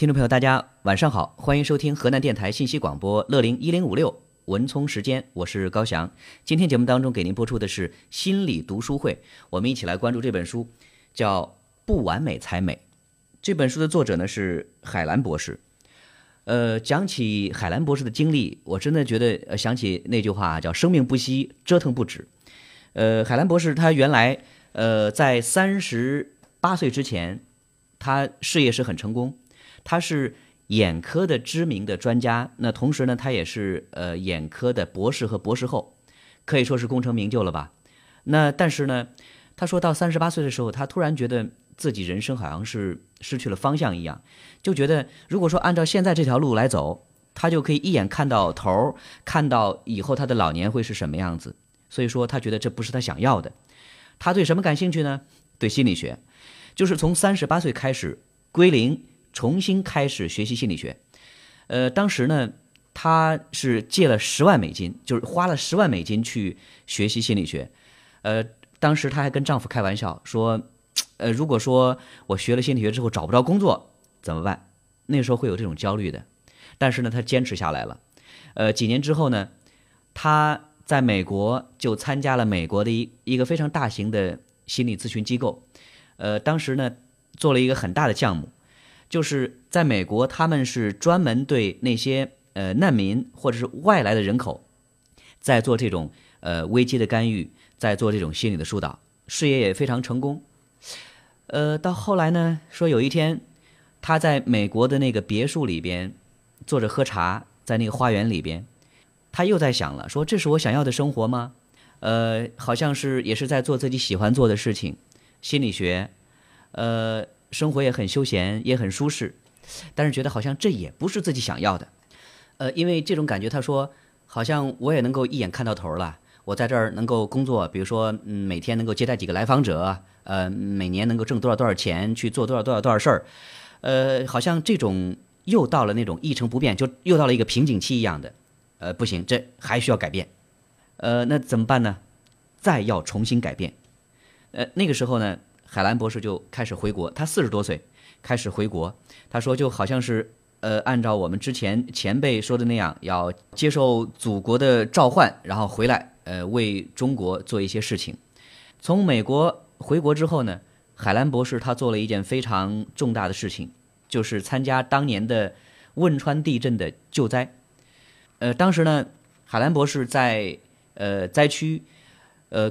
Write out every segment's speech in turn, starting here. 听众朋友大家晚上好，欢迎收听河南电台信息广播乐龄1056文聪时间，我是高翔。今天节目当中给您播出的是心理读书会，我们一起来关注这本书，叫《不完美才美》。这本书的作者呢是海兰博士。讲起海兰博士的经历，我真的觉得想起那句话叫生命不息，折腾不止。海兰博士他原来在38岁之前，他事业是很成功，他是眼科的知名的专家，那同时呢他也是眼科的博士和博士后，可以说是功成名就了吧。那但是呢他说到38岁的时候，他突然觉得自己人生好像是失去了方向一样，就觉得如果说按照现在这条路来走，他就可以一眼看到头，看到以后他的老年会是什么样子，所以说他觉得这不是他想要的。他对什么感兴趣呢？对心理学，就是从38岁开始归零，重新开始学习心理学。当时呢他是借了10万美金，就是花了10万美金去学习心理学。当时他还跟丈夫开玩笑说如果说我学了心理学之后找不着工作怎么办？那时候会有这种焦虑的。但是呢他坚持下来了。几年之后呢，他在美国就参加了美国的一个非常大型的心理咨询机构。当时呢做了一个很大的项目，就是在美国他们是专门对那些难民或者是外来的人口在做这种危机的干预，在做这种心理的疏导，事业也非常成功。到后来呢，说有一天他在美国的那个别墅里边坐着喝茶，在那个花园里边，他又在想了，说这是我想要的生活吗？好像是也是在做自己喜欢做的事情，心理学，生活也很休闲，也很舒适，但是觉得好像这也不是自己想要的。因为这种感觉，他说好像我也能够一眼看到头了，我在这儿能够工作，比如说每天能够接待几个来访者，每年能够挣多少多少钱，去做多少事儿，好像这种又到了那种一成不变，就又到了一个瓶颈期一样的。不行，这还需要改变。那怎么办呢？再要重新改变。那个时候呢，海兰博士就开始回国，他40多岁开始回国。他说就好像是按照我们之前前辈说的那样，要接受祖国的召唤，然后回来为中国做一些事情。从美国回国之后呢，海兰博士他做了一件非常重大的事情，就是参加当年的汶川地震的救灾。当时呢，海兰博士在灾区，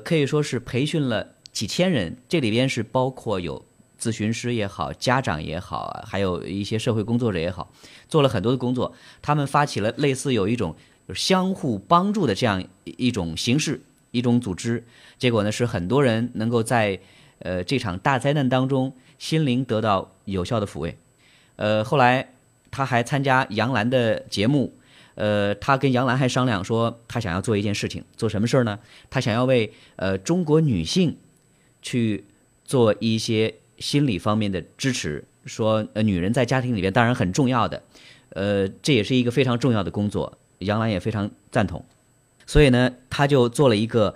可以说是培训了几千人，这里边是包括有咨询师也好，家长也好，还有一些社会工作者也好，做了很多的工作。他们发起了类似有一种相互帮助的这样一种形式，一种组织。结果呢，是很多人能够在这场大灾难当中心灵得到有效的抚慰。后来他还参加杨澜的节目。他跟杨澜还商量说，他想要做一件事情，做什么事呢？他想要为中国女性去做一些心理方面的支持，说女人在家庭里面当然很重要的，这也是一个非常重要的工作，杨澜也非常赞同。所以呢，他就做了一个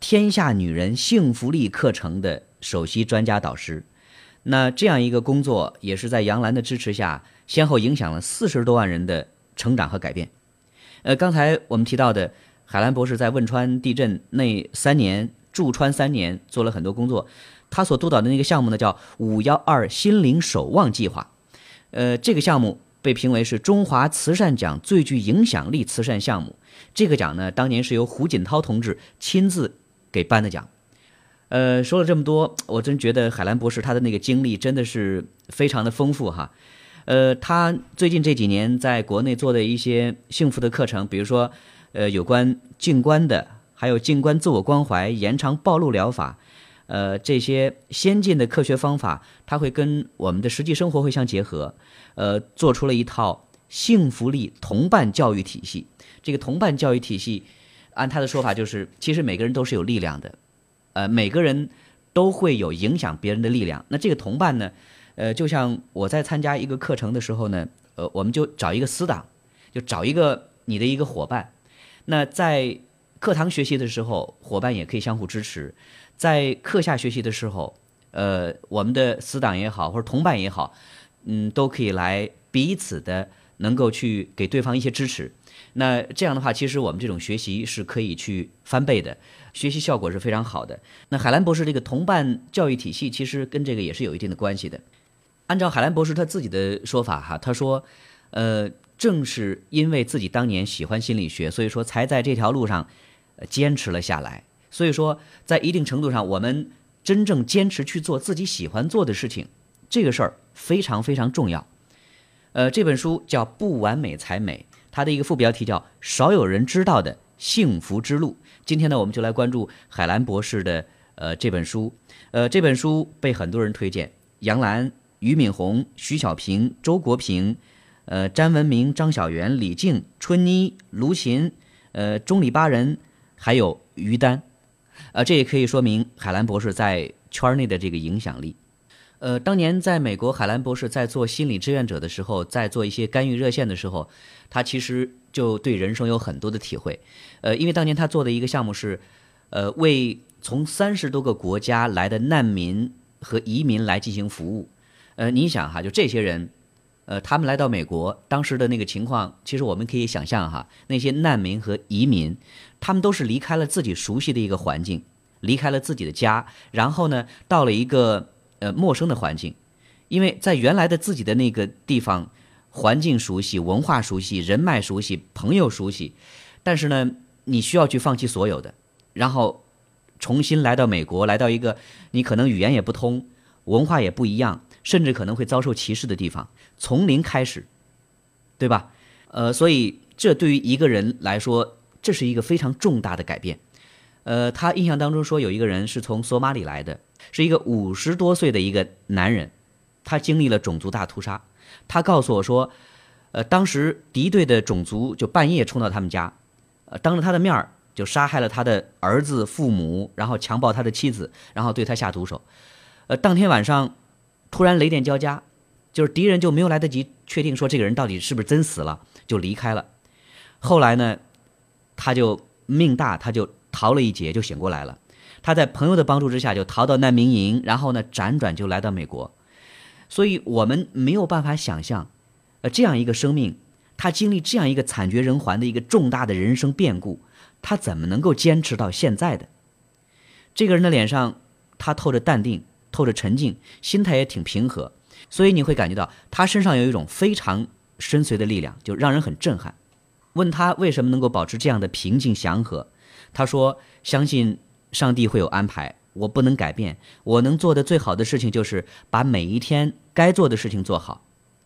天下女人幸福力课程的首席专家导师。那这样一个工作也是在杨澜的支持下，先后影响了40多万人的成长和改变。刚才我们提到的海兰博士在汶川地震那3年驻川3年做了很多工作，他所督导的那个项目呢叫512心灵守望计划。这个项目被评为是中华慈善奖最具影响力慈善项目，这个奖呢当年是由胡锦涛同志亲自给颁的奖。说了这么多，我真觉得海兰博士他的那个经历真的是非常的丰富哈。他最近这几年在国内做的一些幸福的课程，比如说有关静观的，还有静观自我关怀、延长暴露疗法，这些先进的科学方法，他会跟我们的实际生活会相结合，做出了一套幸福力同伴教育体系。这个同伴教育体系按他的说法就是其实每个人都是有力量的，每个人都会有影响别人的力量。那这个同伴呢，就像我在参加一个课程的时候呢，我们就找一个死党，就找一个你的一个伙伴。那在课堂学习的时候，伙伴也可以相互支持；在课下学习的时候，我们的死党也好，或者同伴也好，都可以来彼此的能够去给对方一些支持。那这样的话，其实我们这种学习是可以去翻倍的，学习效果是非常好的。那海兰博士这个同伴教育体系，其实跟这个也是有一定的关系的。按照海兰博士他自己的说法哈，他说，正是因为自己当年喜欢心理学，所以说才在这条路上坚持了下来。所以说，在一定程度上，我们真正坚持去做自己喜欢做的事情，这个事儿非常非常重要。这本书叫《不完美才美》，它的一个副标题叫《少有人知道的幸福之路》。今天呢，我们就来关注海兰博士的这本书。这本书被很多人推荐，杨澜、俞敏洪、徐小平、周国平。詹文明、张晓元、李静、春妮、卢琴、钟里巴人，还有于丹，这也可以说明海兰博士在圈内的这个影响力。当年在美国，海兰博士在做心理志愿者的时候，在做一些干预热线的时候，他其实就对人生有很多的体会。因为当年他做的一个项目是，为从30多个国家来的难民和移民来进行服务。你想哈，就这些人。他们来到美国，当时的那个情况，其实我们可以想象哈，那些难民和移民，他们都是离开了自己熟悉的一个环境，离开了自己的家，然后呢，到了一个陌生的环境，因为在原来的自己的那个地方，环境熟悉，文化熟悉，人脉熟悉，朋友熟悉，但是呢，你需要去放弃所有的，然后重新来到美国，来到一个你可能语言也不通，文化也不一样。甚至可能会遭受歧视的地方，从零开始，对吧？所以这对于一个人来说，这是一个非常重大的改变。他印象当中说有一个人是从索马里来的，是一个50多岁的一个男人，他经历了种族大屠杀。他告诉我说，当时敌对的种族就半夜冲到他们家，当着他的面儿就杀害了他的儿子、父母，然后强暴他的妻子，然后对他下毒手。当天晚上。突然雷电交加，就是敌人就没有来得及确定说这个人到底是不是真死了，就离开了。后来呢，他就命大，他就逃了一劫，就醒过来了。他在朋友的帮助之下就逃到难民营，然后呢辗转就来到美国。所以我们没有办法想象，这样一个生命，他经历这样一个惨绝人寰的一个重大的人生变故，他怎么能够坚持到现在的？这个人的脸上，他透着淡定。透着沉静，心态也挺平和，所以你会感觉到他身上有一种非常深邃的力量，就让人很震撼。问他为什么能够保持这样的平静祥和，他说相信上帝会有安排，我不能改变，我能做的最好的事情就是把每一天该做的事情做好。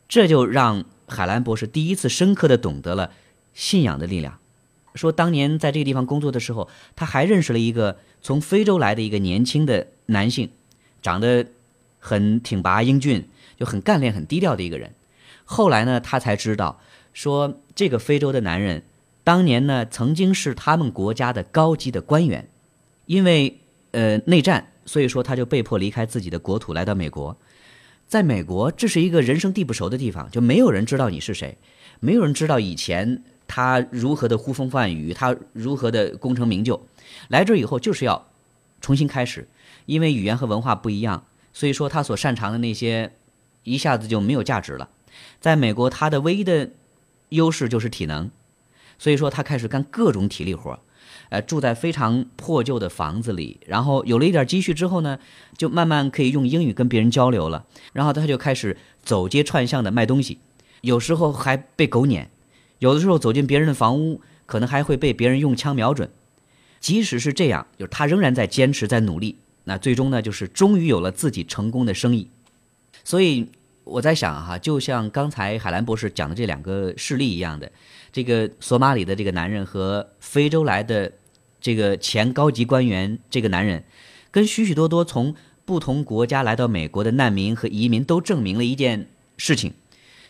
这就让海兰博士第一次深刻地懂得了信仰的力量。说当年在这个地方工作的时候，他还认识了一个从非洲来的一个年轻的男性，长得很挺拔英俊，就很干练很低调的一个人。后来呢，他才知道说这个非洲的男人当年呢曾经是他们国家的高级的官员，因为内战，所以说他就被迫离开自己的国土来到美国。在美国，这是一个人生地不熟的地方，就没有人知道你是谁，没有人知道以前他如何的呼风唤雨，他如何的功成名就。来这以后就是要重新开始，因为语言和文化不一样，所以说他所擅长的那些一下子就没有价值了。在美国，他的唯一的优势就是体能，所以说他开始干各种体力活，住在非常破旧的房子里，然后有了一点积蓄之后呢，就慢慢可以用英语跟别人交流了，然后他就开始走街串巷的卖东西，有时候还被狗撵，有的时候走进别人的房屋，可能还会被别人用枪瞄准。即使是这样，就是他仍然在坚持，在努力。那最终呢，就是终于有了自己成功的生意。所以我在想哈，就像刚才海兰博士讲的这2个事例一样的，这个索马里的这个男人和非洲来的这个前高级官员这个男人，跟许许多多从不同国家来到美国的难民和移民都证明了一件事情，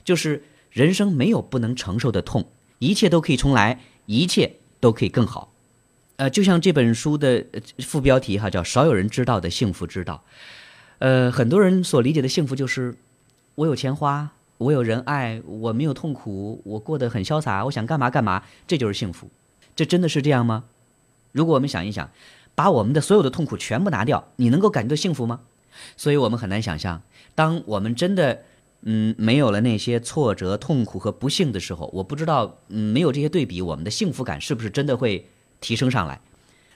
就是人生没有不能承受的痛，一切都可以重来，一切都可以更好。就像这本书的副标题哈，叫《少有人知道的幸福之道》。很多人所理解的幸福就是，我有钱花，我有人爱，我没有痛苦，我过得很潇洒，我想干嘛干嘛，这就是幸福。这真的是这样吗？如果我们想一想，把我们的所有的痛苦全部拿掉，你能够感觉到幸福吗？所以我们很难想象，当我们真的没有了那些挫折、痛苦和不幸的时候，我不知道，没有这些对比，我们的幸福感是不是真的会提升上来？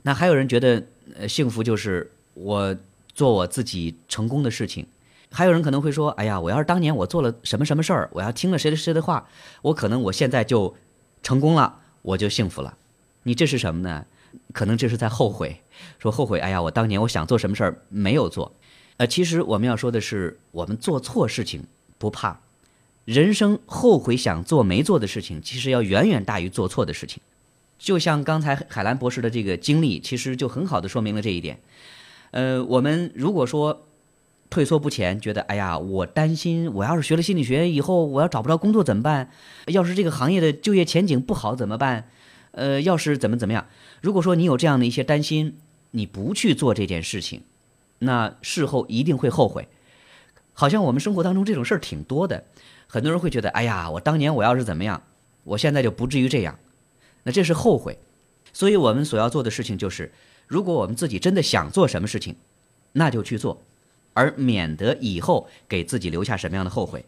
那还有人觉得，幸福就是我做我自己成功的事情。还有人可能会说，哎呀，我要是当年我做了什么什么事儿，我要听了谁的谁的话，我可能我现在就成功了，我就幸福了。你这是什么呢？可能这是在后悔，说后悔，哎呀，我当年我想做什么事儿没有做。其实我们要说的是，我们做错事情不怕，人生后悔想做没做的事情，其实要远远大于做错的事情。就像刚才海兰博士的这个经历，其实就很好的说明了这一点。我们如果说退缩不前，觉得哎呀，我担心我要是学了心理学以后，我要找不着工作怎么办？要是这个行业的就业前景不好怎么办？要是怎么样？如果说你有这样的一些担心，你不去做这件事情，那事后一定会后悔。好像我们生活当中这种事儿挺多的，很多人会觉得，哎呀，我当年我要是怎么样，我现在就不至于这样，那这是后悔。所以我们所要做的事情就是，如果我们自己真的想做什么事情，那就去做，而免得以后给自己留下什么样的后悔。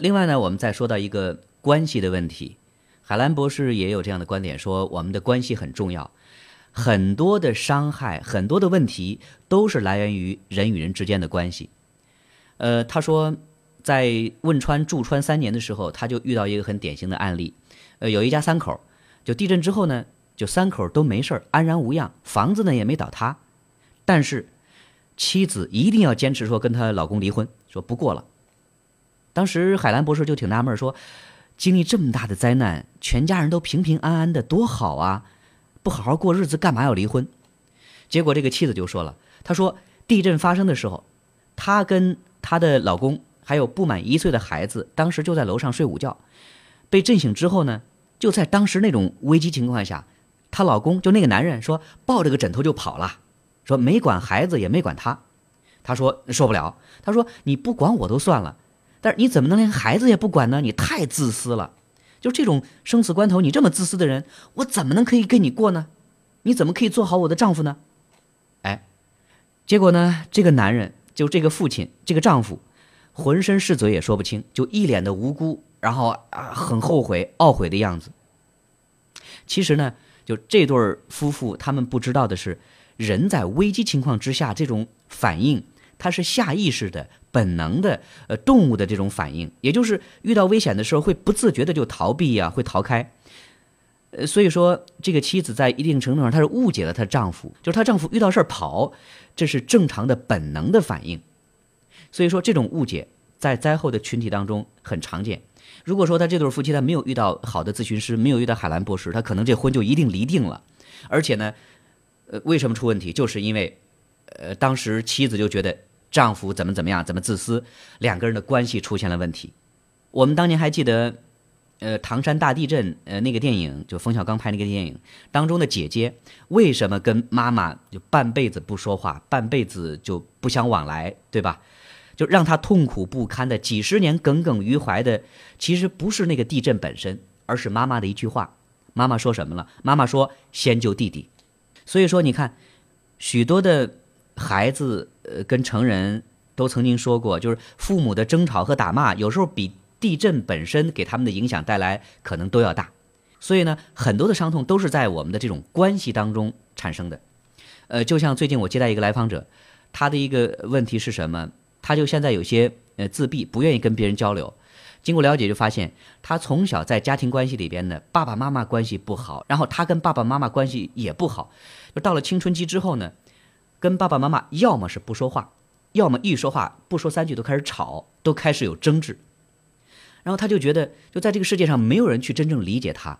另外呢，我们再说到一个关系的问题，海兰博士也有这样的观点，说我们的关系很重要，很多的伤害，很多的问题都是来源于人与人之间的关系。他说在汶川驻川3年的时候，他就遇到一个很典型的案例。有一家3口，就地震之后呢，就3口都没事，安然无恙，房子呢也没倒塌，但是妻子一定要坚持说跟她老公离婚，说不过了。当时海兰博士就挺纳闷，说经历这么大的灾难，全家人都平平安安的多好啊，不好好过日子干嘛要离婚？结果这个妻子就说了，她说地震发生的时候，她跟她的老公还有不满1岁的孩子当时就在楼上睡午觉，被震醒之后呢，就在当时那种危机情况下，她老公就那个男人说抱着个枕头就跑了，说没管孩子也没管她。她说受不了，她说你不管我都算了，但是你怎么能连孩子也不管呢？你太自私了，就这种生死关头你这么自私的人，我怎么能可以跟你过呢？你怎么可以做好我的丈夫呢？哎，结果呢，这个男人就这个父亲，这个丈夫浑身是嘴也说不清，就一脸的无辜，然后很后悔懊悔的样子。其实呢，就这对夫妇他们不知道的是，人在危机情况之下这种反应，它是下意识的本能的动物的这种反应，也就是遇到危险的时候会不自觉的就逃避啊，会逃开。所以说这个妻子在一定程度上她是误解了她丈夫，就是她丈夫遇到事儿跑，这是正常的本能的反应。所以说这种误解在灾后的群体当中很常见。如果说他这对夫妻他没有遇到好的咨询师，没有遇到海兰博士，他可能这婚就一定离定了。而且呢，为什么出问题？就是因为当时妻子就觉得丈夫怎么样，怎么自私，两个人的关系出现了问题。我们当年还记得唐山大地震那个电影，就冯小刚拍那个电影当中的姐姐，为什么跟妈妈就半辈子不说话，半辈子就不相往来，对吧？就让她痛苦不堪的几十年耿耿于怀的，其实不是那个地震本身，而是妈妈的一句话。妈妈说什么了？妈妈说先救弟弟。所以说你看，许多的孩子跟成人都曾经说过，就是父母的争吵和打骂有时候比地震本身给他们的影响带来可能都要大。所以呢，很多的伤痛都是在我们的这种关系当中产生的。就像最近我接待一个来访者，他的一个问题是什么？他就现在有些自闭，不愿意跟别人交流。经过了解就发现，他从小在家庭关系里边呢，爸爸妈妈关系不好，然后他跟爸爸妈妈关系也不好，就到了青春期之后呢，跟爸爸妈妈要么是不说话，要么一说话不说3句都开始吵，都开始有争执。然后他就觉得就在这个世界上没有人去真正理解他，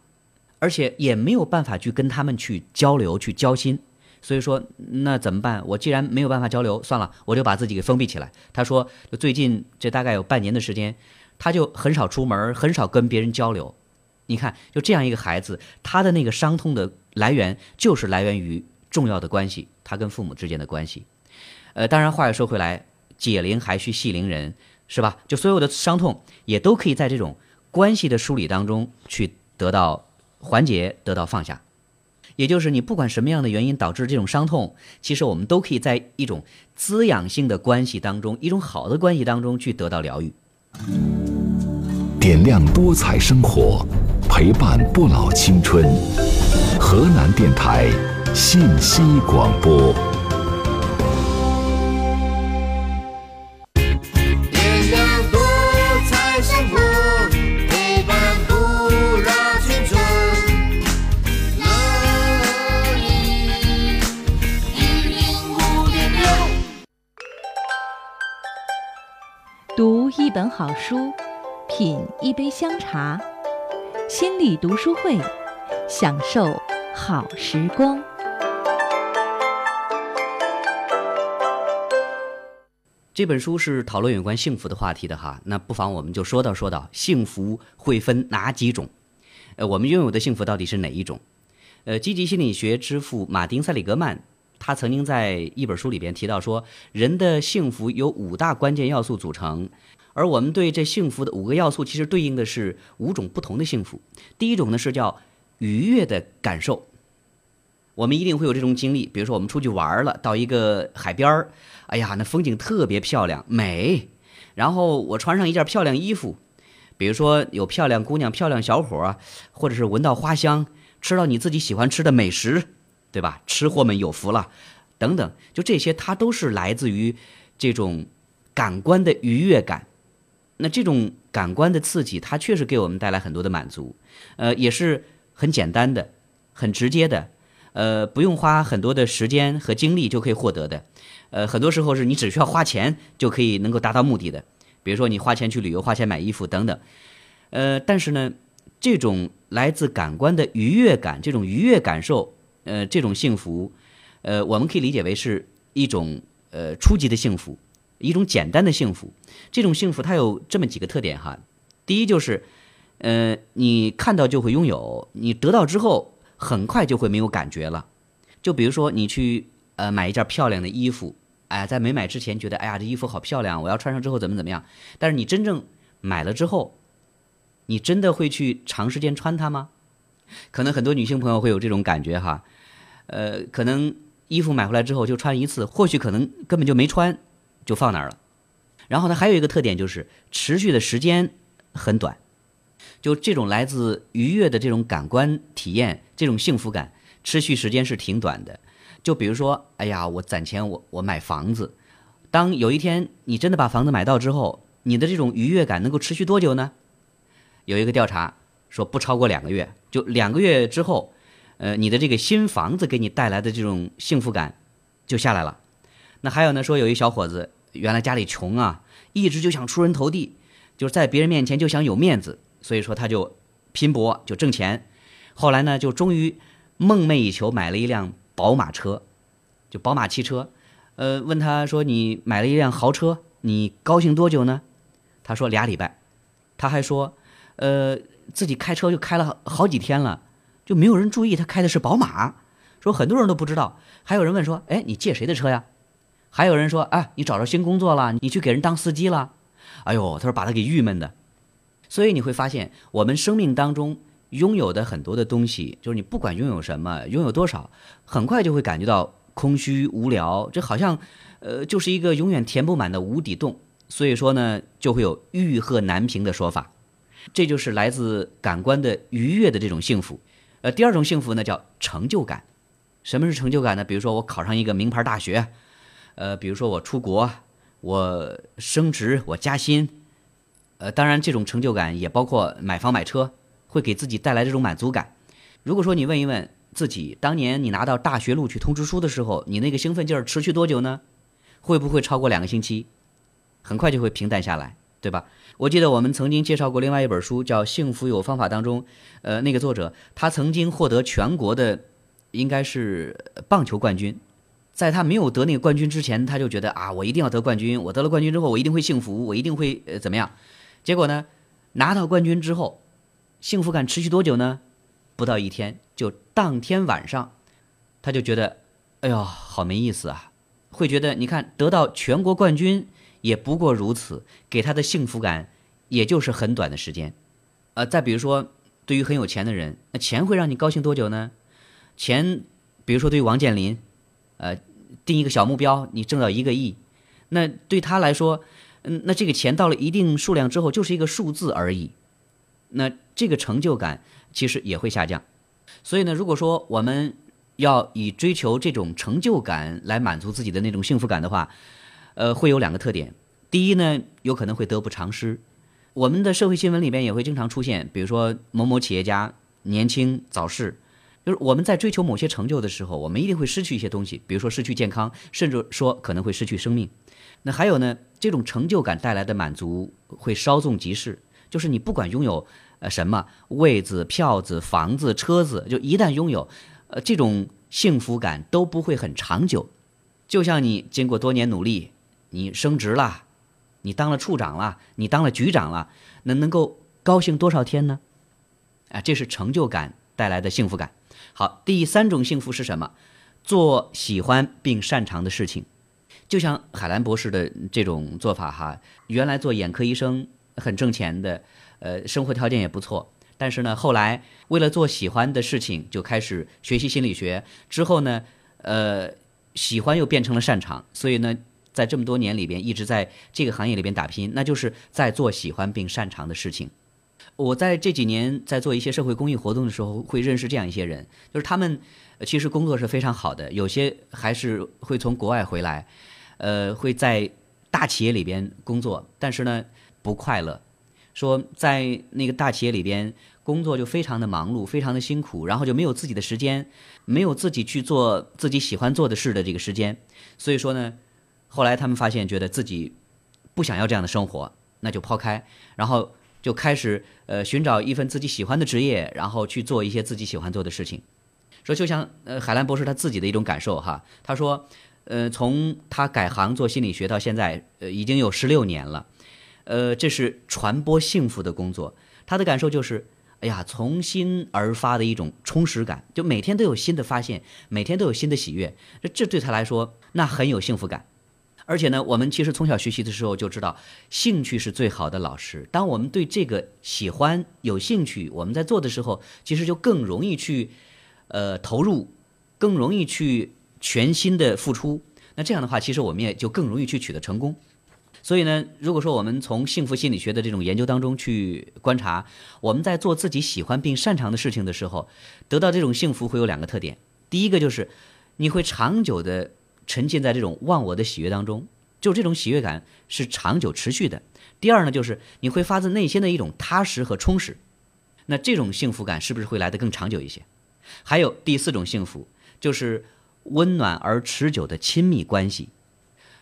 而且也没有办法去跟他们去交流去交心。所以说那怎么办？我既然没有办法交流，算了，我就把自己给封闭起来。他说就最近这大概有半年的时间，他就很少出门，很少跟别人交流。你看就这样一个孩子，他的那个伤痛的来源就是来源于重要的关系，他跟父母之间的关系。当然话又说回来，解铃还需系铃人，是吧？就所有的伤痛也都可以在这种关系的梳理当中去得到缓解，得到放下。也就是你不管什么样的原因导致这种伤痛，其实我们都可以在一种滋养性的关系当中，一种好的关系当中去得到疗愈。点亮多彩生活，陪伴不老青春。河南电台信息广播。点亮多彩生活，陪伴不老青春。105.6。读一本好书。品一杯香茶，心理读书会，享受好时光。这本书是讨论有关幸福的话题的哈，那不妨我们就说到幸福会分哪几种？我们拥有的幸福到底是哪一种？积极心理学之父马丁·塞里格曼，他曾经在一本书里边提到说，人的幸福由5大关键要素组成。而我们对这幸福的5个要素，其实对应的是5种不同的幸福。第一种呢是叫愉悦的感受，我们一定会有这种经历，比如说我们出去玩了，到一个海边，哎呀，那风景特别漂亮美，然后我穿上一件漂亮衣服，比如说有漂亮姑娘漂亮小伙，或者是闻到花香，吃到你自己喜欢吃的美食，对吧？吃货们有福了等等，就这些它都是来自于这种感官的愉悦感。那这种感官的刺激，它确实给我们带来很多的满足，也是很简单的、很直接的，不用花很多的时间和精力就可以获得的，很多时候是你只需要花钱就可以能够达到目的的，比如说你花钱去旅游、花钱买衣服等等，但是呢，这种来自感官的愉悦感、这种愉悦感受，这种幸福，我们可以理解为是一种初级的幸福。一种简单的幸福，这种幸福它有这么几个特点哈。第一就是，你看到就会拥有，你得到之后很快就会没有感觉了。就比如说你去买一件漂亮的衣服，哎，在没买之前觉得哎呀这衣服好漂亮，我要穿上之后怎么样，但是你真正买了之后，你真的会去长时间穿它吗？可能很多女性朋友会有这种感觉哈，可能衣服买回来之后就穿一次，或许可能根本就没穿。就放那儿了。然后呢，还有一个特点就是持续的时间很短，就这种来自愉悦的这种感官体验，这种幸福感持续时间是挺短的。就比如说哎呀我攒钱，我买房子，当有一天你真的把房子买到之后，你的这种愉悦感能够持续多久呢？有一个调查说不超过2个月，就2个月之后你的这个新房子给你带来的这种幸福感就下来了。那还有呢，说有一小伙子原来家里穷啊，一直就想出人头地，就是在别人面前就想有面子，所以说他就拼搏就挣钱，后来呢就终于梦寐以求买了一辆宝马车，就宝马汽车。问他说你买了一辆豪车你高兴多久呢？他说2礼拜。他还说自己开车就开了好几天了，就没有人注意他开的是宝马，说很多人都不知道。还有人问说哎你借谁的车呀？还有人说啊，你找着新工作了，你去给人当司机了，哎呦，他说把他给郁闷的。所以你会发现，我们生命当中拥有的很多的东西，就是你不管拥有什么，拥有多少，很快就会感觉到空虚无聊，这好像就是一个永远填不满的无底洞。所以说呢，就会有欲壑难平的说法。这就是来自感官的愉悦的这种幸福。第二种幸福呢叫成就感。什么是成就感呢？比如说我考上一个名牌大学。比如说我出国，我升职，我加薪，当然这种成就感也包括买房买车，会给自己带来这种满足感。如果说你问一问自己，当年你拿到大学录取通知书的时候，你那个兴奋劲儿持续多久呢？会不会超过2个星期？很快就会平淡下来，对吧？我记得我们曾经介绍过另外一本书叫《幸福有方法》当中，那个作者他曾经获得全国的应该是棒球冠军。在他没有得那个冠军之前，他就觉得啊，我一定要得冠军，我得了冠军之后我一定会幸福，我一定会怎么样。结果呢，拿到冠军之后幸福感持续多久呢？不到1天，就当天晚上他就觉得哎呦好没意思啊，会觉得你看得到全国冠军也不过如此，给他的幸福感也就是很短的时间。再比如说对于很有钱的人，那钱会让你高兴多久呢？钱比如说对于王健林定一个小目标，你挣到1个亿，那对他来说那这个钱到了一定数量之后就是一个数字而已，那这个成就感其实也会下降。所以呢，如果说我们要以追求这种成就感来满足自己的那种幸福感的话，会有两个特点。第一呢，有可能会得不偿失。我们的社会新闻里面也会经常出现，比如说某某企业家年轻早逝。就是我们在追求某些成就的时候，我们一定会失去一些东西，比如说失去健康，甚至说可能会失去生命。那还有呢，这种成就感带来的满足会稍纵即逝，就是你不管拥有什么位子、票子、房子、车子，就一旦拥有，这种幸福感都不会很长久。就像你经过多年努力，你升职了，你当了处长了，你当了局长了，能够高兴多少天呢？啊，这是成就感带来的幸福感。好，第三种幸福是什么？做喜欢并擅长的事情，就像海兰博士的这种做法哈。原来做眼科医生很挣钱的，生活条件也不错，但是呢，后来为了做喜欢的事情，就开始学习心理学。之后呢，喜欢又变成了擅长，所以呢，在这么多年里边一直在这个行业里边打拼，那就是在做喜欢并擅长的事情。我在这几年在做一些社会公益活动的时候，会认识这样一些人，就是他们其实工作是非常好的，有些还是会从国外回来，会在大企业里边工作，但是呢不快乐，说在那个大企业里边工作就非常的忙碌，非常的辛苦，然后就没有自己的时间，没有自己去做自己喜欢做的事的这个时间。所以说呢，后来他们发现觉得自己不想要这样的生活，那就抛开，然后就开始寻找一份自己喜欢的职业，然后去做一些自己喜欢做的事情。说就像海兰博士他自己的一种感受哈，他说从他改行做心理学到现在已经有16年了，这是传播幸福的工作。他的感受就是哎呀，从心而发的一种充实感，就每天都有新的发现，每天都有新的喜悦，这对他来说那很有幸福感。而且呢，我们其实从小学习的时候就知道，兴趣是最好的老师。当我们对这个喜欢、有兴趣，我们在做的时候，其实就更容易去，投入，更容易去全心的付出。那这样的话，其实我们也就更容易去取得成功。所以呢，如果说我们从幸福心理学的这种研究当中去观察，我们在做自己喜欢并擅长的事情的时候，得到这种幸福会有两个特点。第一个就是，你会长久的沉浸在这种忘我的喜悦当中，就这种喜悦感是长久持续的。第二呢，就是你会发自内心的一种踏实和充实，那这种幸福感是不是会来得更长久一些？还有第四种幸福，就是温暖而持久的亲密关系。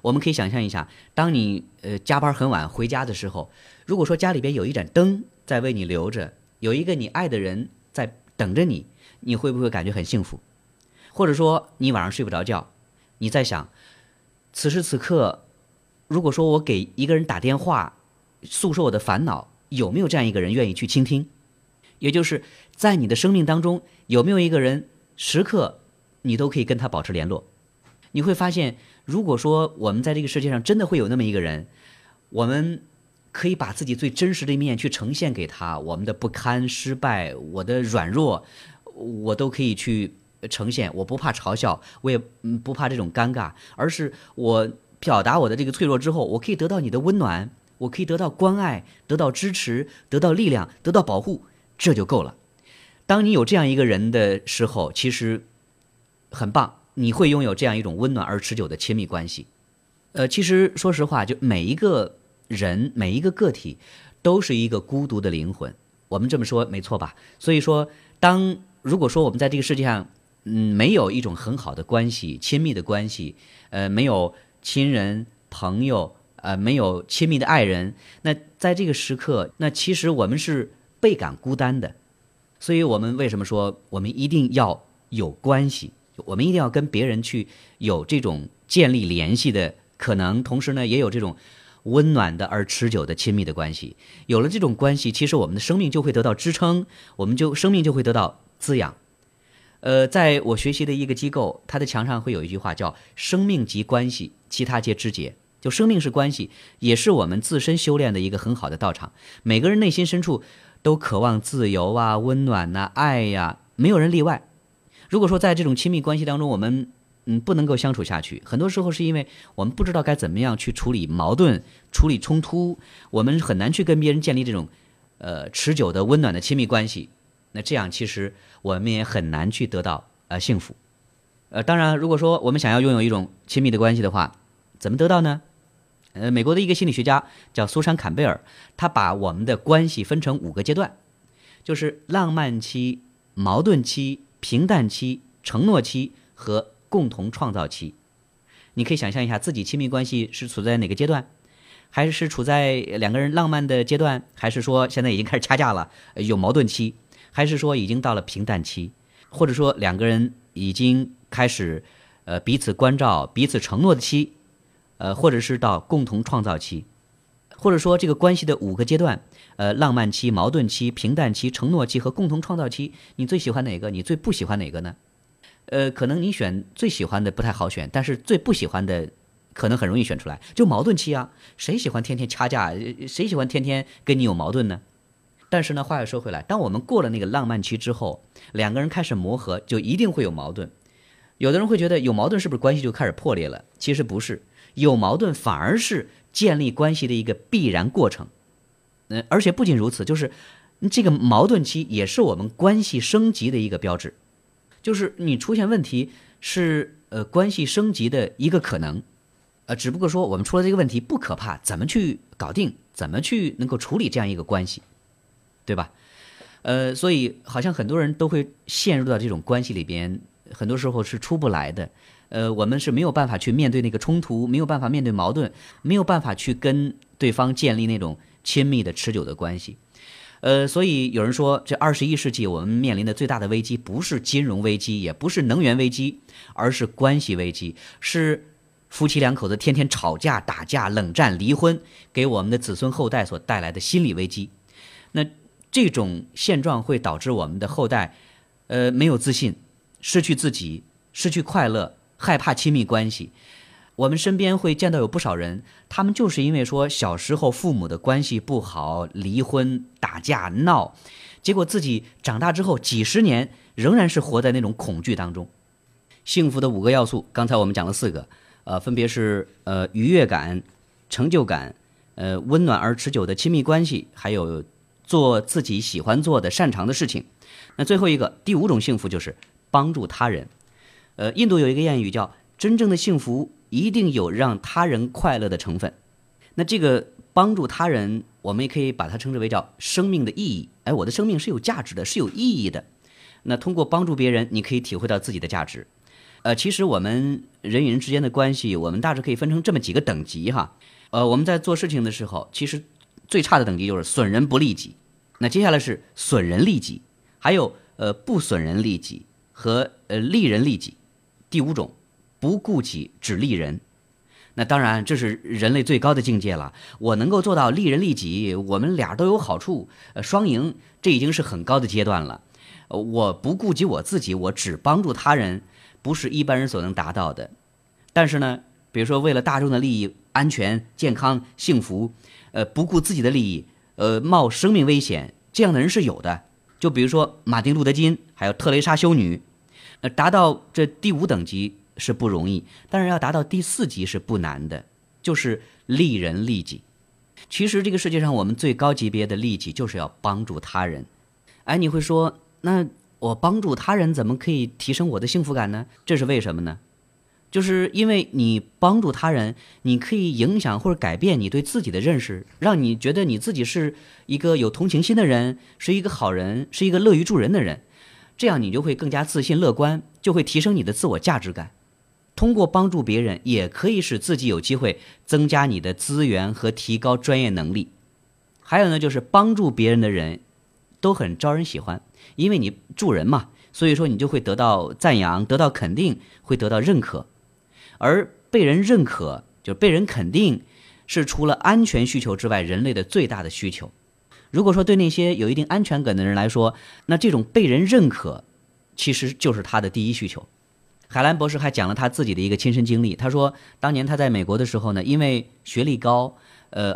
我们可以想象一下，当你加班很晚回家的时候，如果说家里边有一盏灯在为你留着，有一个你爱的人在等着你，你会不会感觉很幸福？或者说你晚上睡不着觉，你在想此时此刻如果说我给一个人打电话诉说我的烦恼，有没有这样一个人愿意去倾听？也就是在你的生命当中，有没有一个人时刻你都可以跟他保持联络？你会发现，如果说我们在这个世界上真的会有那么一个人，我们可以把自己最真实的一面去呈现给他，我们的不堪、失败、我的软弱，我都可以去呈现，我不怕嘲笑，我也不怕这种尴尬，而是我表达我的这个脆弱之后，我可以得到你的温暖，我可以得到关爱，得到支持，得到力量，得到保护，这就够了。当你有这样一个人的时候，其实很棒，你会拥有这样一种温暖而持久的亲密关系。其实说实话，就每一个人，每一个个体都是一个孤独的灵魂，我们这么说没错吧？所以说如果说我们在这个世界上没有一种很好的关系，亲密的关系，没有亲人、朋友，没有亲密的爱人，那在这个时刻，那其实我们是倍感孤单的。所以我们为什么说我们一定要有关系，我们一定要跟别人去有这种建立联系的可能，同时呢，也有这种温暖的而持久的亲密的关系。有了这种关系，其实我们的生命就会得到支撑，我们生命就会得到滋养。在我学习的一个机构，它的墙上会有一句话叫“生命即关系，其他皆枝节”。就生命是关系，也是我们自身修炼的一个很好的道场。每个人内心深处都渴望自由啊、温暖啊、爱呀，没有人例外。如果说在这种亲密关系当中，我们不能够相处下去。很多时候是因为我们不知道该怎么样去处理矛盾、处理冲突，我们很难去跟别人建立这种持久的温暖的亲密关系。那这样其实我们也很难去得到幸福。当然，如果说我们想要拥有一种亲密的关系的话，怎么得到呢？美国的一个心理学家叫苏珊·坎贝尔，他把我们的关系分成5个阶段，就是浪漫期、矛盾期、平淡期、承诺期和共同创造期。你可以想象一下自己亲密关系是处在哪个阶段，还是处在两个人浪漫的阶段，还是说现在已经开始掐架了，有矛盾期，还是说已经到了平淡期，或者说两个人已经开始彼此关照、彼此承诺的期，或者是到共同创造期。或者说这个关系的5个阶段，浪漫期、矛盾期、平淡期、承诺期和共同创造期，你最喜欢哪个？你最不喜欢哪个呢？可能你选最喜欢的不太好选，但是最不喜欢的可能很容易选出来，就矛盾期啊，谁喜欢天天掐架，谁喜欢天天跟你有矛盾呢？但是呢，话又说回来，当我们过了那个浪漫期之后，两个人开始磨合，就一定会有矛盾。有的人会觉得有矛盾是不是关系就开始破裂了？其实不是，有矛盾反而是建立关系的一个必然过程。而且不仅如此，就是这个矛盾期也是我们关系升级的一个标志，就是你出现问题是关系升级的一个可能。只不过说我们出了这个问题不可怕，怎么去搞定，怎么去能够处理这样一个关系，对吧？所以好像很多人都会陷入到这种关系里边，很多时候是出不来的。我们是没有办法去面对那个冲突，没有办法面对矛盾，没有办法去跟对方建立那种亲密的持久的关系。所以有人说，这21世纪我们面临的最大的危机不是金融危机，也不是能源危机，而是关系危机，是夫妻两口子天天吵架、打架、冷战、离婚给我们的子孙后代所带来的心理危机。那这种现状会导致我们的后代没有自信，失去自己，失去快乐，害怕亲密关系。我们身边会见到有不少人，他们就是因为说小时候父母的关系不好，离婚、打架、闹，结果自己长大之后几十年仍然是活在那种恐惧当中。幸福的5个要素，刚才我们讲了4个，分别是愉悦感、成就感、温暖而持久的亲密关系，还有做自己喜欢做的、擅长的事情。那最后一个，第5种幸福就是帮助他人。印度有一个谚语叫真正的幸福一定有让他人快乐的成分。那这个帮助他人，我们也可以把它称之为叫生命的意义。哎，我的生命是有价值的，是有意义的。那通过帮助别人，你可以体会到自己的价值。其实我们人与人之间的关系，我们大致可以分成这么几个等级哈。我们在做事情的时候，其实最差的等级就是损人不利己。那接下来是损人利己，还有不损人利己和利人利己。第5种，不顾己只利人。那当然这是人类最高的境界了，我能够做到利人利己，我们俩都有好处，双赢，这已经是很高的阶段了。我不顾及我自己，我只帮助他人，不是一般人所能达到的。但是呢，比如说为了大众的利益、安全、健康、幸福，不顾自己的利益，冒生命危险，这样的人是有的。就比如说马丁·路德·金，还有特蕾莎修女。达到这第5等级是不容易，但是要达到第4级是不难的，就是利人利己。其实这个世界上我们最高级别的利己就是要帮助他人。哎，你会说，那我帮助他人怎么可以提升我的幸福感呢？这是为什么呢？就是因为你帮助他人，你可以影响或者改变你对自己的认识，让你觉得你自己是一个有同情心的人，是一个好人，是一个乐于助人的人。这样你就会更加自信乐观，就会提升你的自我价值感。通过帮助别人，也可以使自己有机会增加你的资源和提高专业能力。还有呢，就是帮助别人的人都很招人喜欢，因为你助人嘛，所以说你就会得到赞扬，得到肯定，会得到认可。而被人认可，就是被人肯定，是除了安全需求之外人类的最大的需求。如果说对那些有一定安全感的人来说，那这种被人认可其实就是他的第一需求。海兰博士还讲了他自己的一个亲身经历，他说当年他在美国的时候呢，因为学历高，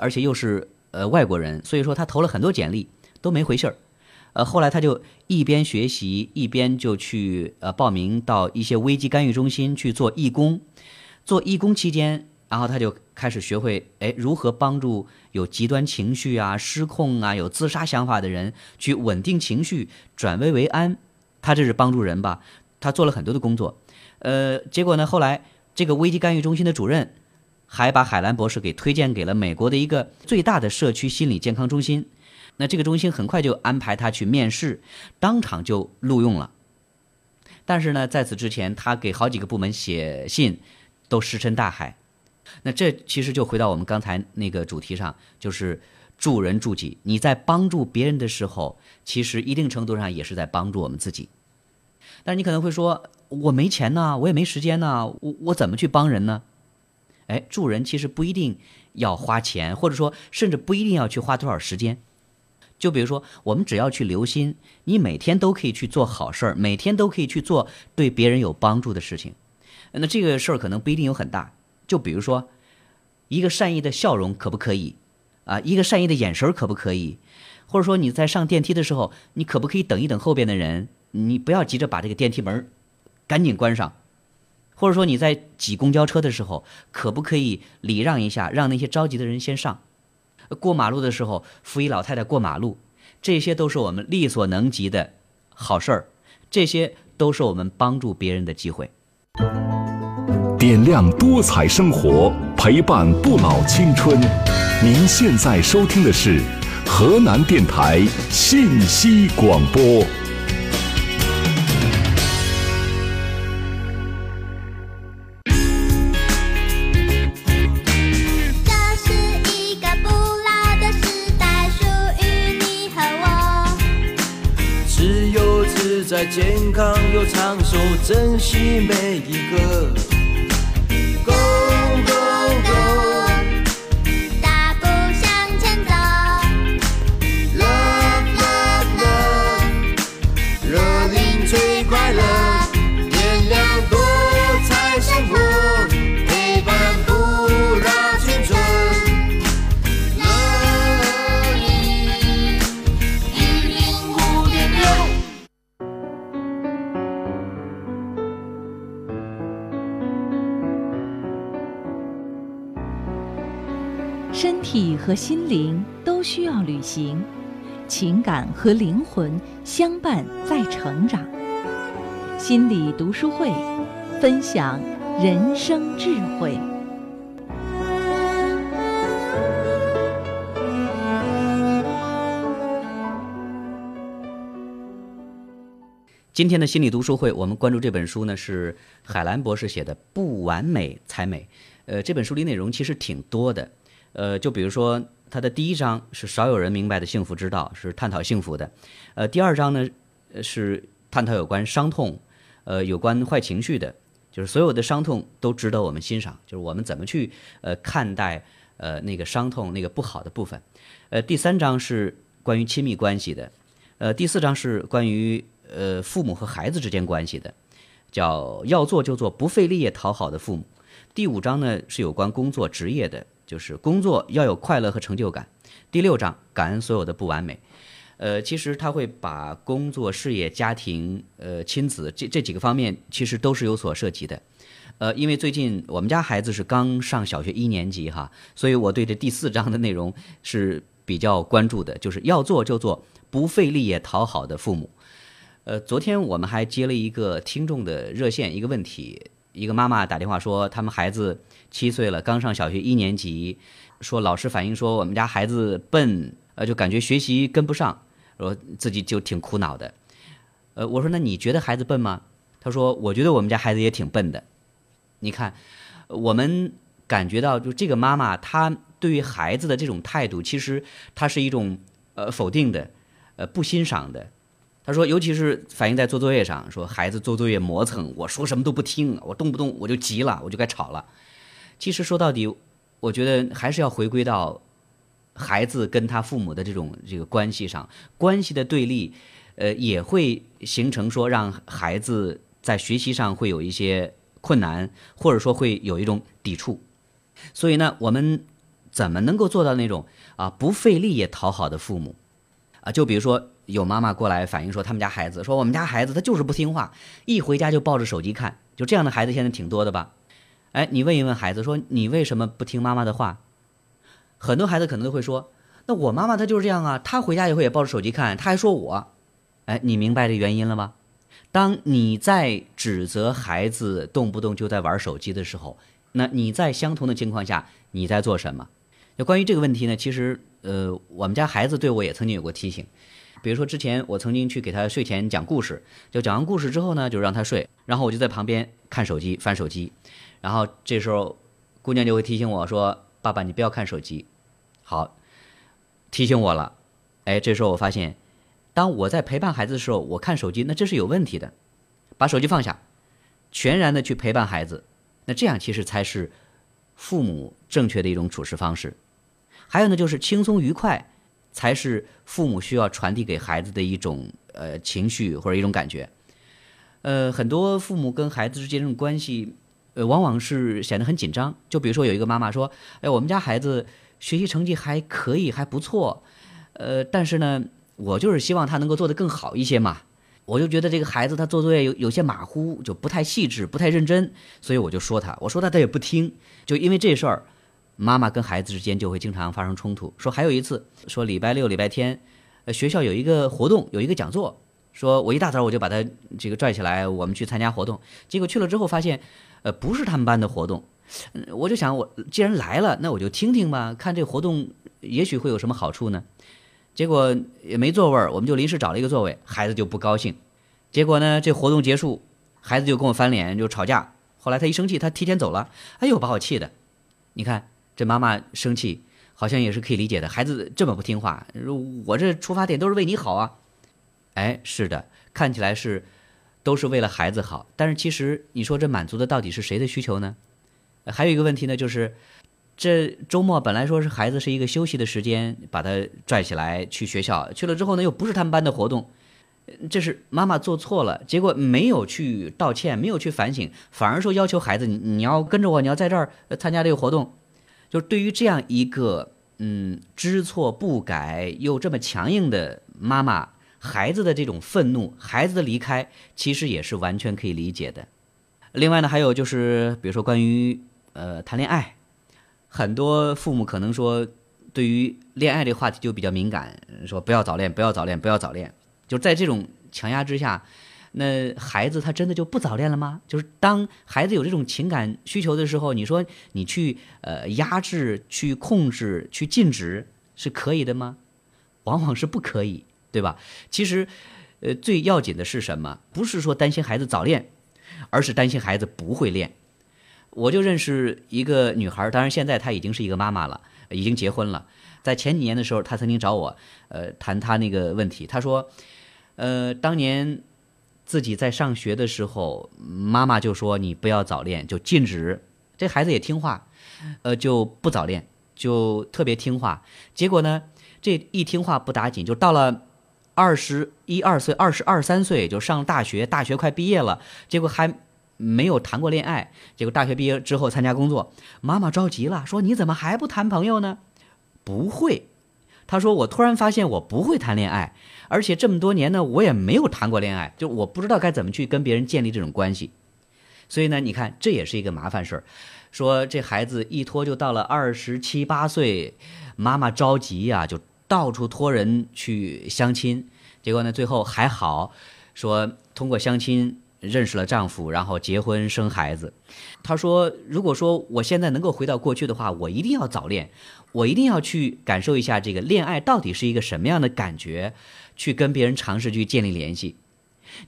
而且又是外国人，所以说他投了很多简历都没回信儿。后来他就一边学习一边就去报名到一些危机干预中心去做义工。做义工期间，然后他就开始学会如何帮助有极端情绪啊、失控啊、有自杀想法的人去稳定情绪，转危为安。他这是帮助人吧，他做了很多的工作。结果呢，后来这个危机干预中心的主任还把海兰博士给推荐给了美国的一个最大的社区心理健康中心。那这个中心很快就安排他去面试，当场就录用了。但是呢，在此之前他给好几个部门写信都石沉大海。那这其实就回到我们刚才那个主题上，就是助人助己。你在帮助别人的时候，其实一定程度上也是在帮助我们自己。但是你可能会说，我没钱呢，我也没时间呢，我怎么去帮人呢？助人其实不一定要花钱，或者说甚至不一定要去花多少时间。就比如说，我们只要去留心，你每天都可以去做好事儿，每天都可以去做对别人有帮助的事情。那这个事儿可能不一定有很大，就比如说一个善意的笑容可不可以啊？一个善意的眼神可不可以？或者说你在上电梯的时候，你可不可以等一等后边的人，你不要急着把这个电梯门赶紧关上。或者说你在挤公交车的时候，可不可以礼让一下，让那些着急的人先上。过马路的时候扶一老太太过马路，这些都是我们力所能及的好事儿，这些都是我们帮助别人的机会。点亮多彩生活，陪伴不老青春。您现在收听的是河南电台信息广播。健康又长寿，珍惜每一个。Go Go Go， 大步向前走。Love Love Love， 热情最快乐，点亮多彩生活，陪伴不老青春。Love 105.6。身体和心灵都需要旅行，情感和灵魂相伴在成长。心理读书会，分享人生智慧。今天的心理读书会，我们关注这本书呢，是海兰博士写的《不完美才美》。这本书里内容其实挺多的。就比如说他的第一章是少有人明白的幸福之道，是探讨幸福的。第二章呢是探讨有关伤痛，有关坏情绪的，就是所有的伤痛都值得我们欣赏，就是我们怎么去看待那个伤痛那个不好的部分。第三章是关于亲密关系的，第四章是关于父母和孩子之间关系的，叫要做就做，不费力也讨好的父母。第五章呢是有关工作职业的，就是工作要有快乐和成就感。第六章感恩所有的不完美。其实他会把工作、事业、家庭、亲子这几个方面其实都是有所涉及的。因为最近我们家孩子是刚上小学1年级哈，所以我对这第四章的内容是比较关注的，就是要做就做，不费力也讨好的父母。昨天我们还接了一个听众的热线一个问题，一个妈妈打电话说他们孩子7岁了，刚上小学1年级，说老师反映说我们家孩子笨，就感觉学习跟不上，说自己就挺苦恼的。我说那你觉得孩子笨吗？他说我觉得我们家孩子也挺笨的。你看，我们感觉到就这个妈妈她对于孩子的这种态度，其实她是一种否定的，不欣赏的。他说尤其是反映在做作业上，说孩子做作业磨蹭，我说什么都不听，我动不动我就急了，我就该吵了。其实说到底，我觉得还是要回归到孩子跟他父母的这个关系上，关系的对立也会形成说让孩子在学习上会有一些困难，或者说会有一种抵触。所以呢，我们怎么能够做到那种不费力也讨好的父母啊？就比如说有妈妈过来反映说，他们家孩子说我们家孩子他就是不听话，一回家就抱着手机看，就这样的孩子现在挺多的吧？哎，你问一问孩子说你为什么不听妈妈的话？很多孩子可能都会说，那我妈妈她就是这样啊，她回家以后也抱着手机看，她还说我。哎，你明白这原因了吗？当你在指责孩子动不动就在玩手机的时候，那你在相同的情况下你在做什么？那关于这个问题呢，其实我们家孩子对我也曾经有过提醒。比如说之前我曾经去给他睡前讲故事，就讲完故事之后呢就让他睡，然后我就在旁边看手机翻手机，然后这时候姑娘就会提醒我说，爸爸你不要看手机。好，提醒我了。哎，这时候我发现当我在陪伴孩子的时候我看手机，那这是有问题的，把手机放下，全然的去陪伴孩子，那这样其实才是父母正确的一种处事方式。还有呢，就是轻松愉快才是父母需要传递给孩子的一种情绪或者一种感觉。很多父母跟孩子之间的关系往往是显得很紧张。就比如说有一个妈妈说，哎，我们家孩子学习成绩还可以，还不错，但是呢我就是希望他能够做得更好一些嘛，我就觉得这个孩子他做作业有些马虎，就不太细致，不太认真，所以我就说他，他也不听。就因为这事儿，妈妈跟孩子之间就会经常发生冲突。说还有一次，说礼拜六礼拜天学校有一个活动，有一个讲座，说我一大早我就把他这个拽起来，我们去参加活动。结果去了之后发现不是他们班的活动，我就想我既然来了，那我就听听吧，看这活动也许会有什么好处呢。结果也没座位，我们就临时找了一个座位，孩子就不高兴。结果呢这活动结束，孩子就跟我翻脸，就吵架。后来他一生气，他提前走了。哎呦，把我气的。你看这妈妈生气好像也是可以理解的，孩子这么不听话，我这出发点都是为你好啊。哎，是的，看起来是都是为了孩子好，但是其实你说这满足的到底是谁的需求呢？还有一个问题呢，就是这周末本来说是孩子是一个休息的时间，把他拽起来去学校，去了之后呢又不是他们班的活动，这是妈妈做错了，结果没有去道歉，没有去反省，反而说要求孩子你要跟着我，你要在这儿参加这个活动。就是对于这样一个知错不改又这么强硬的妈妈，孩子的这种愤怒，孩子的离开其实也是完全可以理解的。另外呢，还有就是比如说关于谈恋爱，很多父母可能说对于恋爱这话题就比较敏感，说不要早恋，不要早恋，不要早恋。就在这种强压之下，那孩子他真的就不早恋了吗？就是当孩子有这种情感需求的时候，你说你去压制、去控制、去禁止是可以的吗？往往是不可以，对吧？其实最要紧的是什么？不是说担心孩子早恋，而是担心孩子不会恋。我就认识一个女孩，当然现在她已经是一个妈妈了，已经结婚了。在前几年的时候，她曾经找我谈她那个问题。她说当年自己在上学的时候，妈妈就说你不要早恋，就禁止，这孩子也听话，就不早恋，就特别听话。结果呢这一听话不打紧，就到了21、22岁、22、23岁，就上大学，大学快毕业了，结果还没有谈过恋爱，结果大学毕业之后参加工作，妈妈着急了，说你怎么还不谈朋友呢？不会，她说我突然发现我不会谈恋爱，而且这么多年呢我也没有谈过恋爱，就我不知道该怎么去跟别人建立这种关系。所以呢你看这也是一个麻烦事儿。说这孩子一拖就到了27、28岁，妈妈着急啊，就到处托人去相亲，结果呢最后还好，说通过相亲认识了丈夫，然后结婚生孩子。她说如果说我现在能够回到过去的话，我一定要早恋，我一定要去感受一下这个恋爱到底是一个什么样的感觉，去跟别人尝试去建立联系。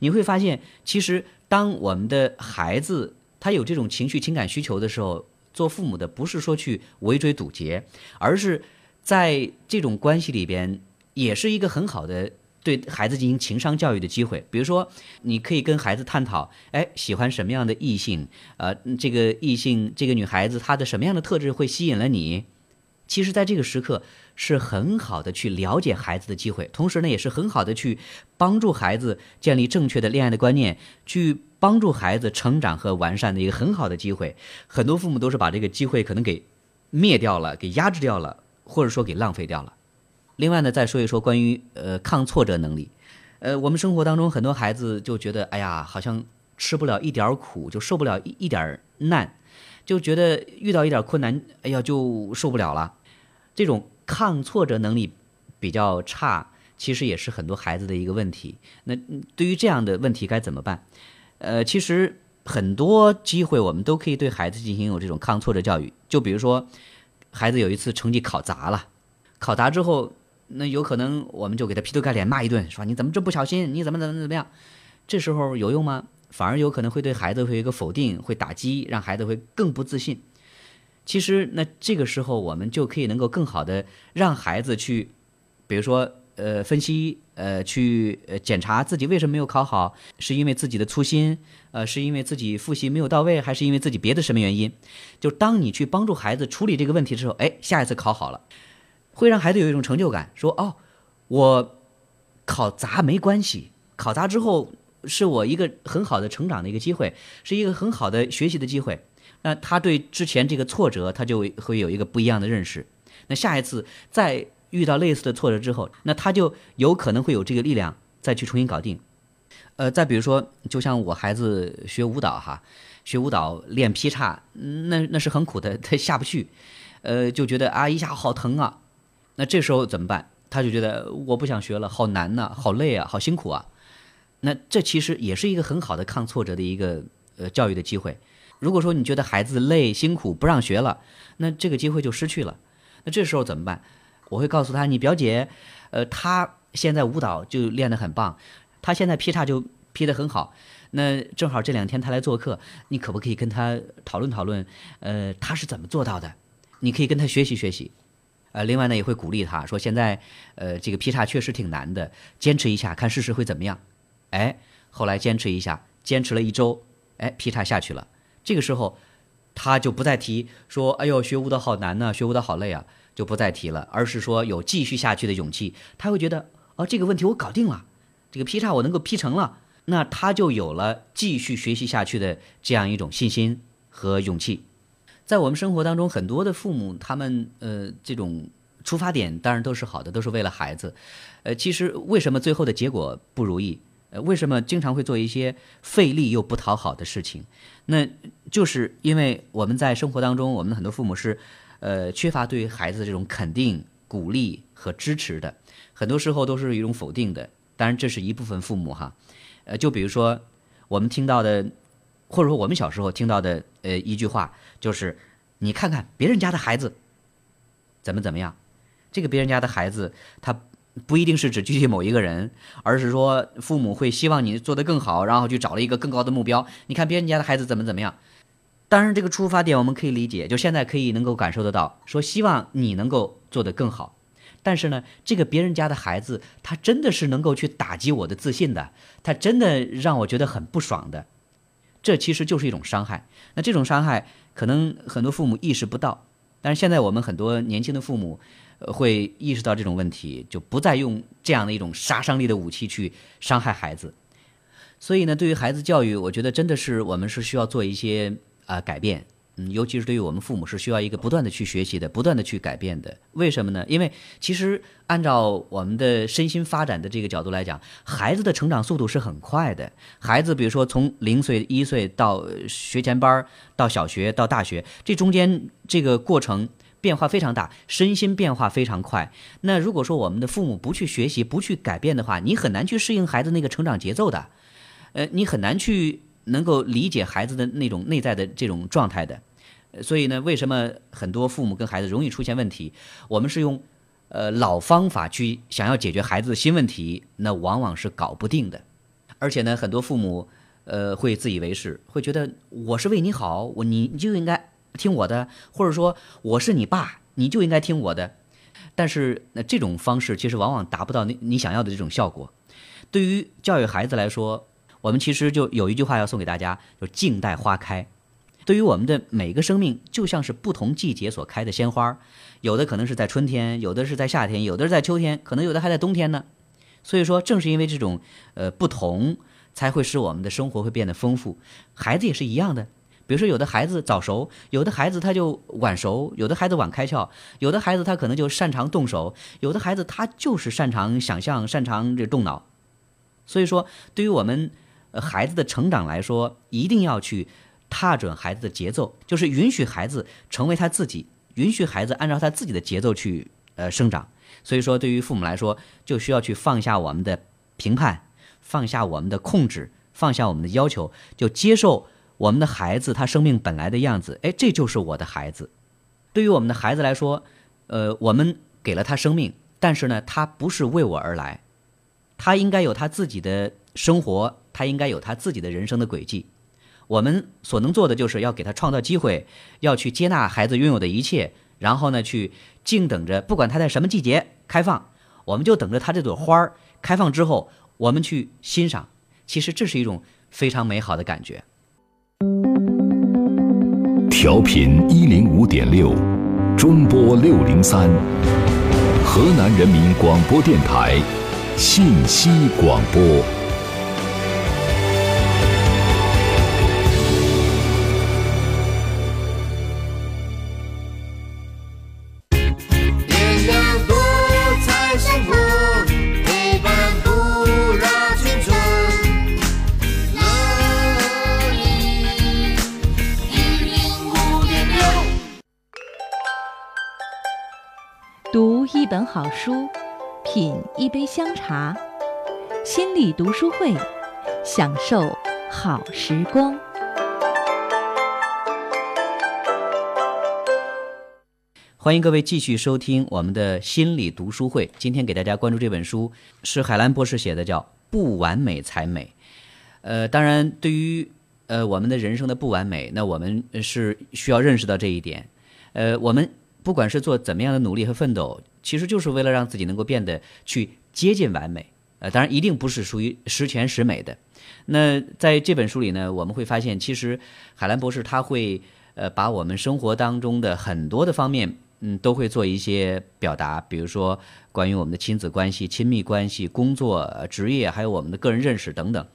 你会发现其实当我们的孩子他有这种情绪情感需求的时候，做父母的不是说去围追堵截，而是在这种关系里边也是一个很好的对孩子进行情商教育的机会。比如说你可以跟孩子探讨，哎，喜欢什么样的异性，这个异性，这个女孩子她的什么样的特质会吸引了你。其实在这个时刻是很好的去了解孩子的机会，同时呢也是很好的去帮助孩子建立正确的恋爱的观念，去帮助孩子成长和完善的一个很好的机会。很多父母都是把这个机会可能给灭掉了，给压制掉了，或者说给浪费掉了。另外呢，再说一说关于抗挫折能力。我们生活当中很多孩子就觉得，哎呀，好像吃不了一点苦，就受不了一点难，就觉得遇到一点困难，哎呀，就受不了了。这种抗挫折能力比较差，其实也是很多孩子的一个问题。那对于这样的问题该怎么办？其实很多机会我们都可以对孩子进行有这种抗挫折教育。就比如说，孩子有一次成绩考砸了，考砸之后，那有可能我们就给他劈头盖脸骂一顿，说你怎么这不小心，你怎么样？这时候有用吗？反而有可能会对孩子会有一个否定，会打击，让孩子会更不自信。其实那这个时候我们就可以能够更好的让孩子去，比如说分析，去检查自己为什么没有考好，是因为自己的粗心，是因为自己复习没有到位，还是因为自己别的什么原因。就当你去帮助孩子处理这个问题的时候，哎，下一次考好了，会让孩子有一种成就感，说哦，我考砸没关系，考砸之后是我一个很好的成长的一个机会，是一个很好的学习的机会。那他对之前这个挫折，他就会有一个不一样的认识。那下一次再遇到类似的挫折之后，那他就有可能会有这个力量再去重新搞定。再比如说，就像我孩子学舞蹈哈，学舞蹈练劈叉，那是很苦的，他下不去，就觉得啊一下好疼啊。那这时候怎么办？他就觉得我不想学了，好难呐，好累啊，好辛苦啊。那这其实也是一个很好的抗挫折的一个教育的机会。如果说你觉得孩子累辛苦不让学了，那这个机会就失去了。那这时候怎么办？我会告诉他，你表姐，她现在舞蹈就练得很棒，她现在劈叉就劈得很好。那正好这两天她来做客，你可不可以跟她讨论讨论，她是怎么做到的？你可以跟她学习学习。另外呢，也会鼓励她说，现在这个劈叉确实挺难的，坚持一下，看试试会怎么样。哎，后来坚持一下，坚持了一周，哎，劈叉下去了。这个时候，他就不再提说，哎呦，学舞蹈好难呢，学舞蹈好累啊，就不再提了，而是说有继续下去的勇气。他会觉得，哦，这个问题我搞定了，这个劈叉我能够劈成了，那他就有了继续学习下去的这样一种信心和勇气。在我们生活当中，很多的父母他们这种出发点当然都是好的，都是为了孩子。其实为什么最后的结果不如意？为什么经常会做一些费力又不讨好的事情？那就是因为我们在生活当中，我们很多父母是缺乏对孩子的这种肯定、鼓励和支持的，很多时候都是一种否定的。当然这是一部分父母哈，就比如说我们听到的，或者说我们小时候听到的一句话，就是你看看别人家的孩子怎么样。这个别人家的孩子，他不一定是指具体某一个人，而是说父母会希望你做得更好，然后去找了一个更高的目标，你看别人家的孩子怎么样。当然这个出发点我们可以理解，就现在可以能够感受得到，说希望你能够做得更好。但是呢，这个别人家的孩子，他真的是能够去打击我的自信的，他真的让我觉得很不爽的，这其实就是一种伤害。那这种伤害可能很多父母意识不到，但是现在我们很多年轻的父母会意识到这种问题，就不再用这样的一种杀伤力的武器去伤害孩子。所以呢，对于孩子教育，我觉得真的是我们是需要做一些改变。尤其是对于我们父母是需要一个不断的去学习的，不断的去改变的。为什么呢？因为其实按照我们的身心发展的这个角度来讲，孩子的成长速度是很快的。孩子比如说从0岁、1岁到学前班，到小学，到大学，这中间这个过程变化非常大，身心变化非常快。那如果说我们的父母不去学习，不去改变的话，你很难去适应孩子那个成长节奏的，你很难去能够理解孩子的那种内在的这种状态的。所以呢，为什么很多父母跟孩子容易出现问题？我们是用老方法去想要解决孩子的新问题，那往往是搞不定的。而且呢，很多父母会自以为是，会觉得我是为你好，你就应该听我的，或者说我是你爸，你就应该听我的。但是这种方式其实往往达不到你想要的这种效果。对于教育孩子来说，我们其实就有一句话要送给大家，就静待花开。对于我们的每个生命，就像是不同季节所开的鲜花，有的可能是在春天，有的是在夏天，有的是在秋天，可能有的还在冬天呢。所以说正是因为这种不同，才会使我们的生活会变得丰富。孩子也是一样的，比如说有的孩子早熟，有的孩子他就晚熟，有的孩子晚开窍，有的孩子他可能就擅长动手，有的孩子他就是擅长想象，擅长这动脑。所以说对于我们孩子的成长来说，一定要去踏准孩子的节奏，就是允许孩子成为他自己，允许孩子按照他自己的节奏去生长。所以说对于父母来说，就需要去放下我们的评判，放下我们的控制，放下我们的要求，就接受我们的孩子他生命本来的样子。哎，这就是我的孩子。对于我们的孩子来说，我们给了他生命，但是呢他不是为我而来，他应该有他自己的生活，他应该有他自己的人生的轨迹。我们所能做的就是要给他创造机会，要去接纳孩子拥有的一切，然后呢去静等着，不管他在什么季节开放，我们就等着他这朵花开放之后我们去欣赏。其实这是一种非常美好的感觉。调频105.6，中波603，河南人民广播电台信息广播。点亮多彩生活，陪伴不老青春。乐意105.6，读一本好书，品一杯香茶，心理读书会，享受好时光。欢迎各位继续收听我们的心理读书会。今天给大家关注这本书是海兰博士写的，叫《不完美才美》。当然对于我们的人生的不完美，那我们是需要认识到这一点。我们不管是做怎么样的努力和奋斗，其实就是为了让自己能够变得去接近完美。当然一定不是属于十全十美的。那在这本书里呢，我们会发现其实海兰博士他会把我们生活当中的很多的方面都会做一些表达，比如说关于我们的亲子关系、亲密关系、工作、职业，还有我们的个人认识等等。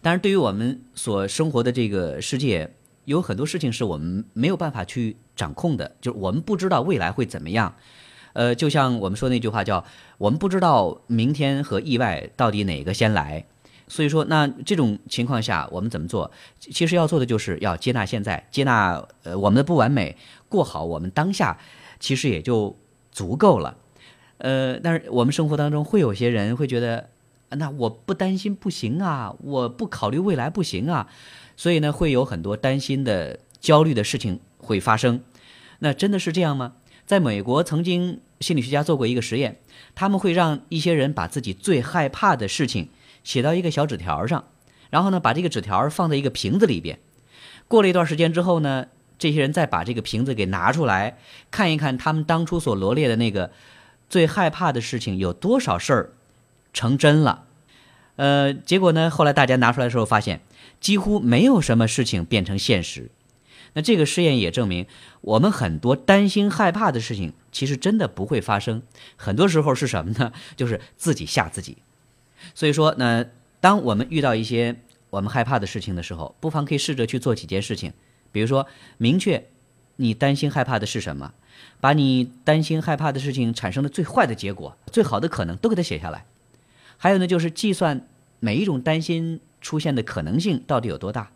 当然对于我们所生活的这个世界，有很多事情是我们没有办法去掌控的，就是我们不知道未来会怎么样。就像我们说那句话叫我们不知道明天和意外到底哪个先来。所以说那这种情况下我们怎么做？其实要做的就是要接纳现在，接纳我们的不完美，过好我们当下，其实也就足够了。但是我们生活当中会有些人会觉得，那我不担心不行啊，我不考虑未来不行啊，所以呢会有很多担心的焦虑的事情会发生。那真的是这样吗？在美国曾经心理学家做过一个实验，他们会让一些人把自己最害怕的事情写到一个小纸条上，然后呢把这个纸条放在一个瓶子里边，过了一段时间之后呢，这些人再把这个瓶子给拿出来看一看，他们当初所罗列的那个最害怕的事情有多少事儿成真了。结果呢后来大家拿出来的时候发现几乎没有什么事情变成现实。那这个试验也证明，我们很多担心害怕的事情其实真的不会发生，很多时候是什么呢？就是自己吓自己。所以说呢，当我们遇到一些我们害怕的事情的时候，不妨可以试着去做几件事情。比如说明确你担心害怕的是什么，把你担心害怕的事情产生的最坏的结果、最好的可能都给它写下来。还有呢就是计算每一种担心出现的可能性到底有多大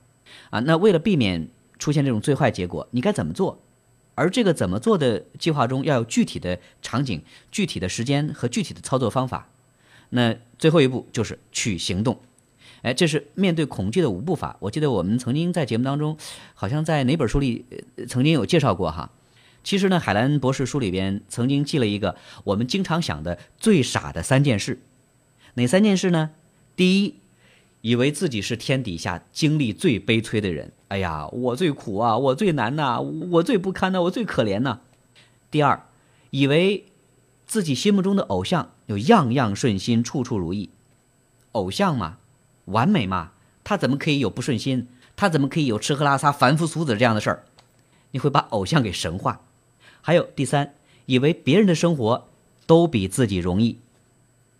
啊？那为了避免出现这种最坏结果，你该怎么做？而这个怎么做的计划中要有具体的场景、具体的时间和具体的操作方法。那最后一步就是去行动。哎，这是面对恐惧的5步法。我记得我们曾经在节目当中，好像在哪本书里曾经有介绍过哈。其实呢，海兰博士书里边曾经记了一个我们经常想的最傻的3件事。哪3件事呢？第一，以为自己是天底下经历最悲催的人。哎呀，我最苦啊，我最难啊，我最不堪啊，我最可怜啊。第二，以为自己心目中的偶像有样样顺心，处处如意。偶像嘛，完美嘛，他怎么可以有不顺心？他怎么可以有吃喝拉撒凡夫俗子这样的事儿？你会把偶像给神化。还有第三，以为别人的生活都比自己容易。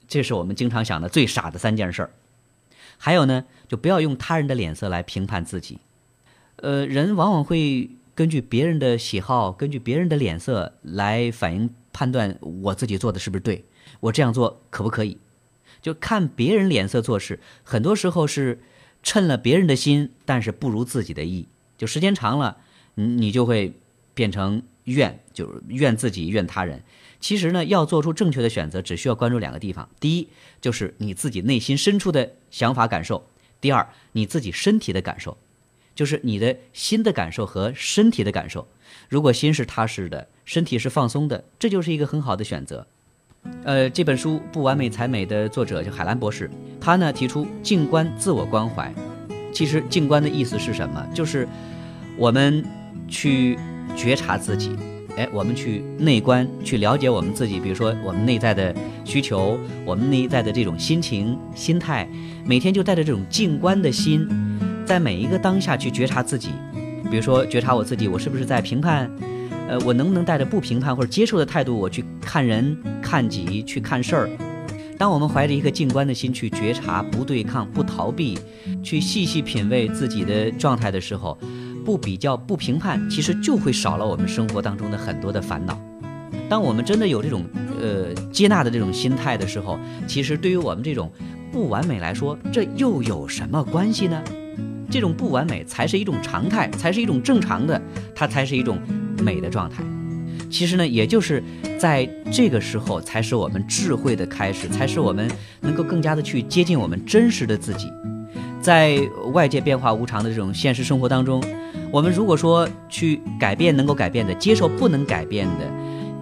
这是我们经常想的最傻的3件事。还有呢，就不要用他人的脸色来评判自己。人往往会根据别人的喜好，根据别人的脸色来反应判断我自己做的是不是对，我这样做可不可以？就看别人脸色做事，很多时候是趁了别人的心，但是不如自己的意。就时间长了，你就会变成怨，就是怨自己，怨他人。其实呢，要做出正确的选择，只需要关注两个地方：第一，就是你自己内心深处的想法感受；第二，你自己身体的感受，就是你的心的感受和身体的感受。如果心是踏实的，身体是放松的，这就是一个很好的选择。这本书《不完美才美》的作者就海兰博士，他呢提出静观自我关怀。其实静观的意思是什么？就是我们去觉察自己。我们去内观，去了解我们自己，比如说我们内在的需求，我们内在的这种心情、心态，每天就带着这种静观的心，在每一个当下去觉察自己。比如说觉察我自己，我是不是在评判？我能不能带着不评判或者接受的态度，我去看人、看己、去看事儿？当我们怀着一个静观的心去觉察，不对抗、不逃避，去细细品味自己的状态的时候，不比较、不评判，其实就会少了我们生活当中的很多的烦恼。当我们真的有这种接纳的这种心态的时候，其实对于我们这种不完美来说，这又有什么关系呢？这种不完美才是一种常态，才是一种正常的，它才是一种美的状态。其实呢，也就是在这个时候，才是我们智慧的开始，才是我们能够更加的去接近我们真实的自己。在外界变化无常的这种现实生活当中，我们如果说去改变能够改变的，接受不能改变的，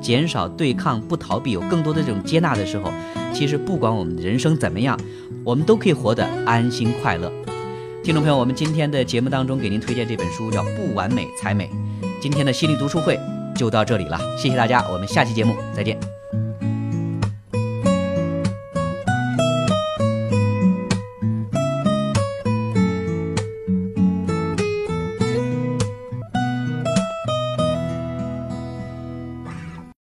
减少对抗、不逃避，有更多的这种接纳的时候，其实不管我们的人生怎么样，我们都可以活得安心快乐。听众朋友，我们今天的节目当中给您推荐这本书叫《不完美才美》。今天的心理读书会就到这里了，谢谢大家，我们下期节目再见。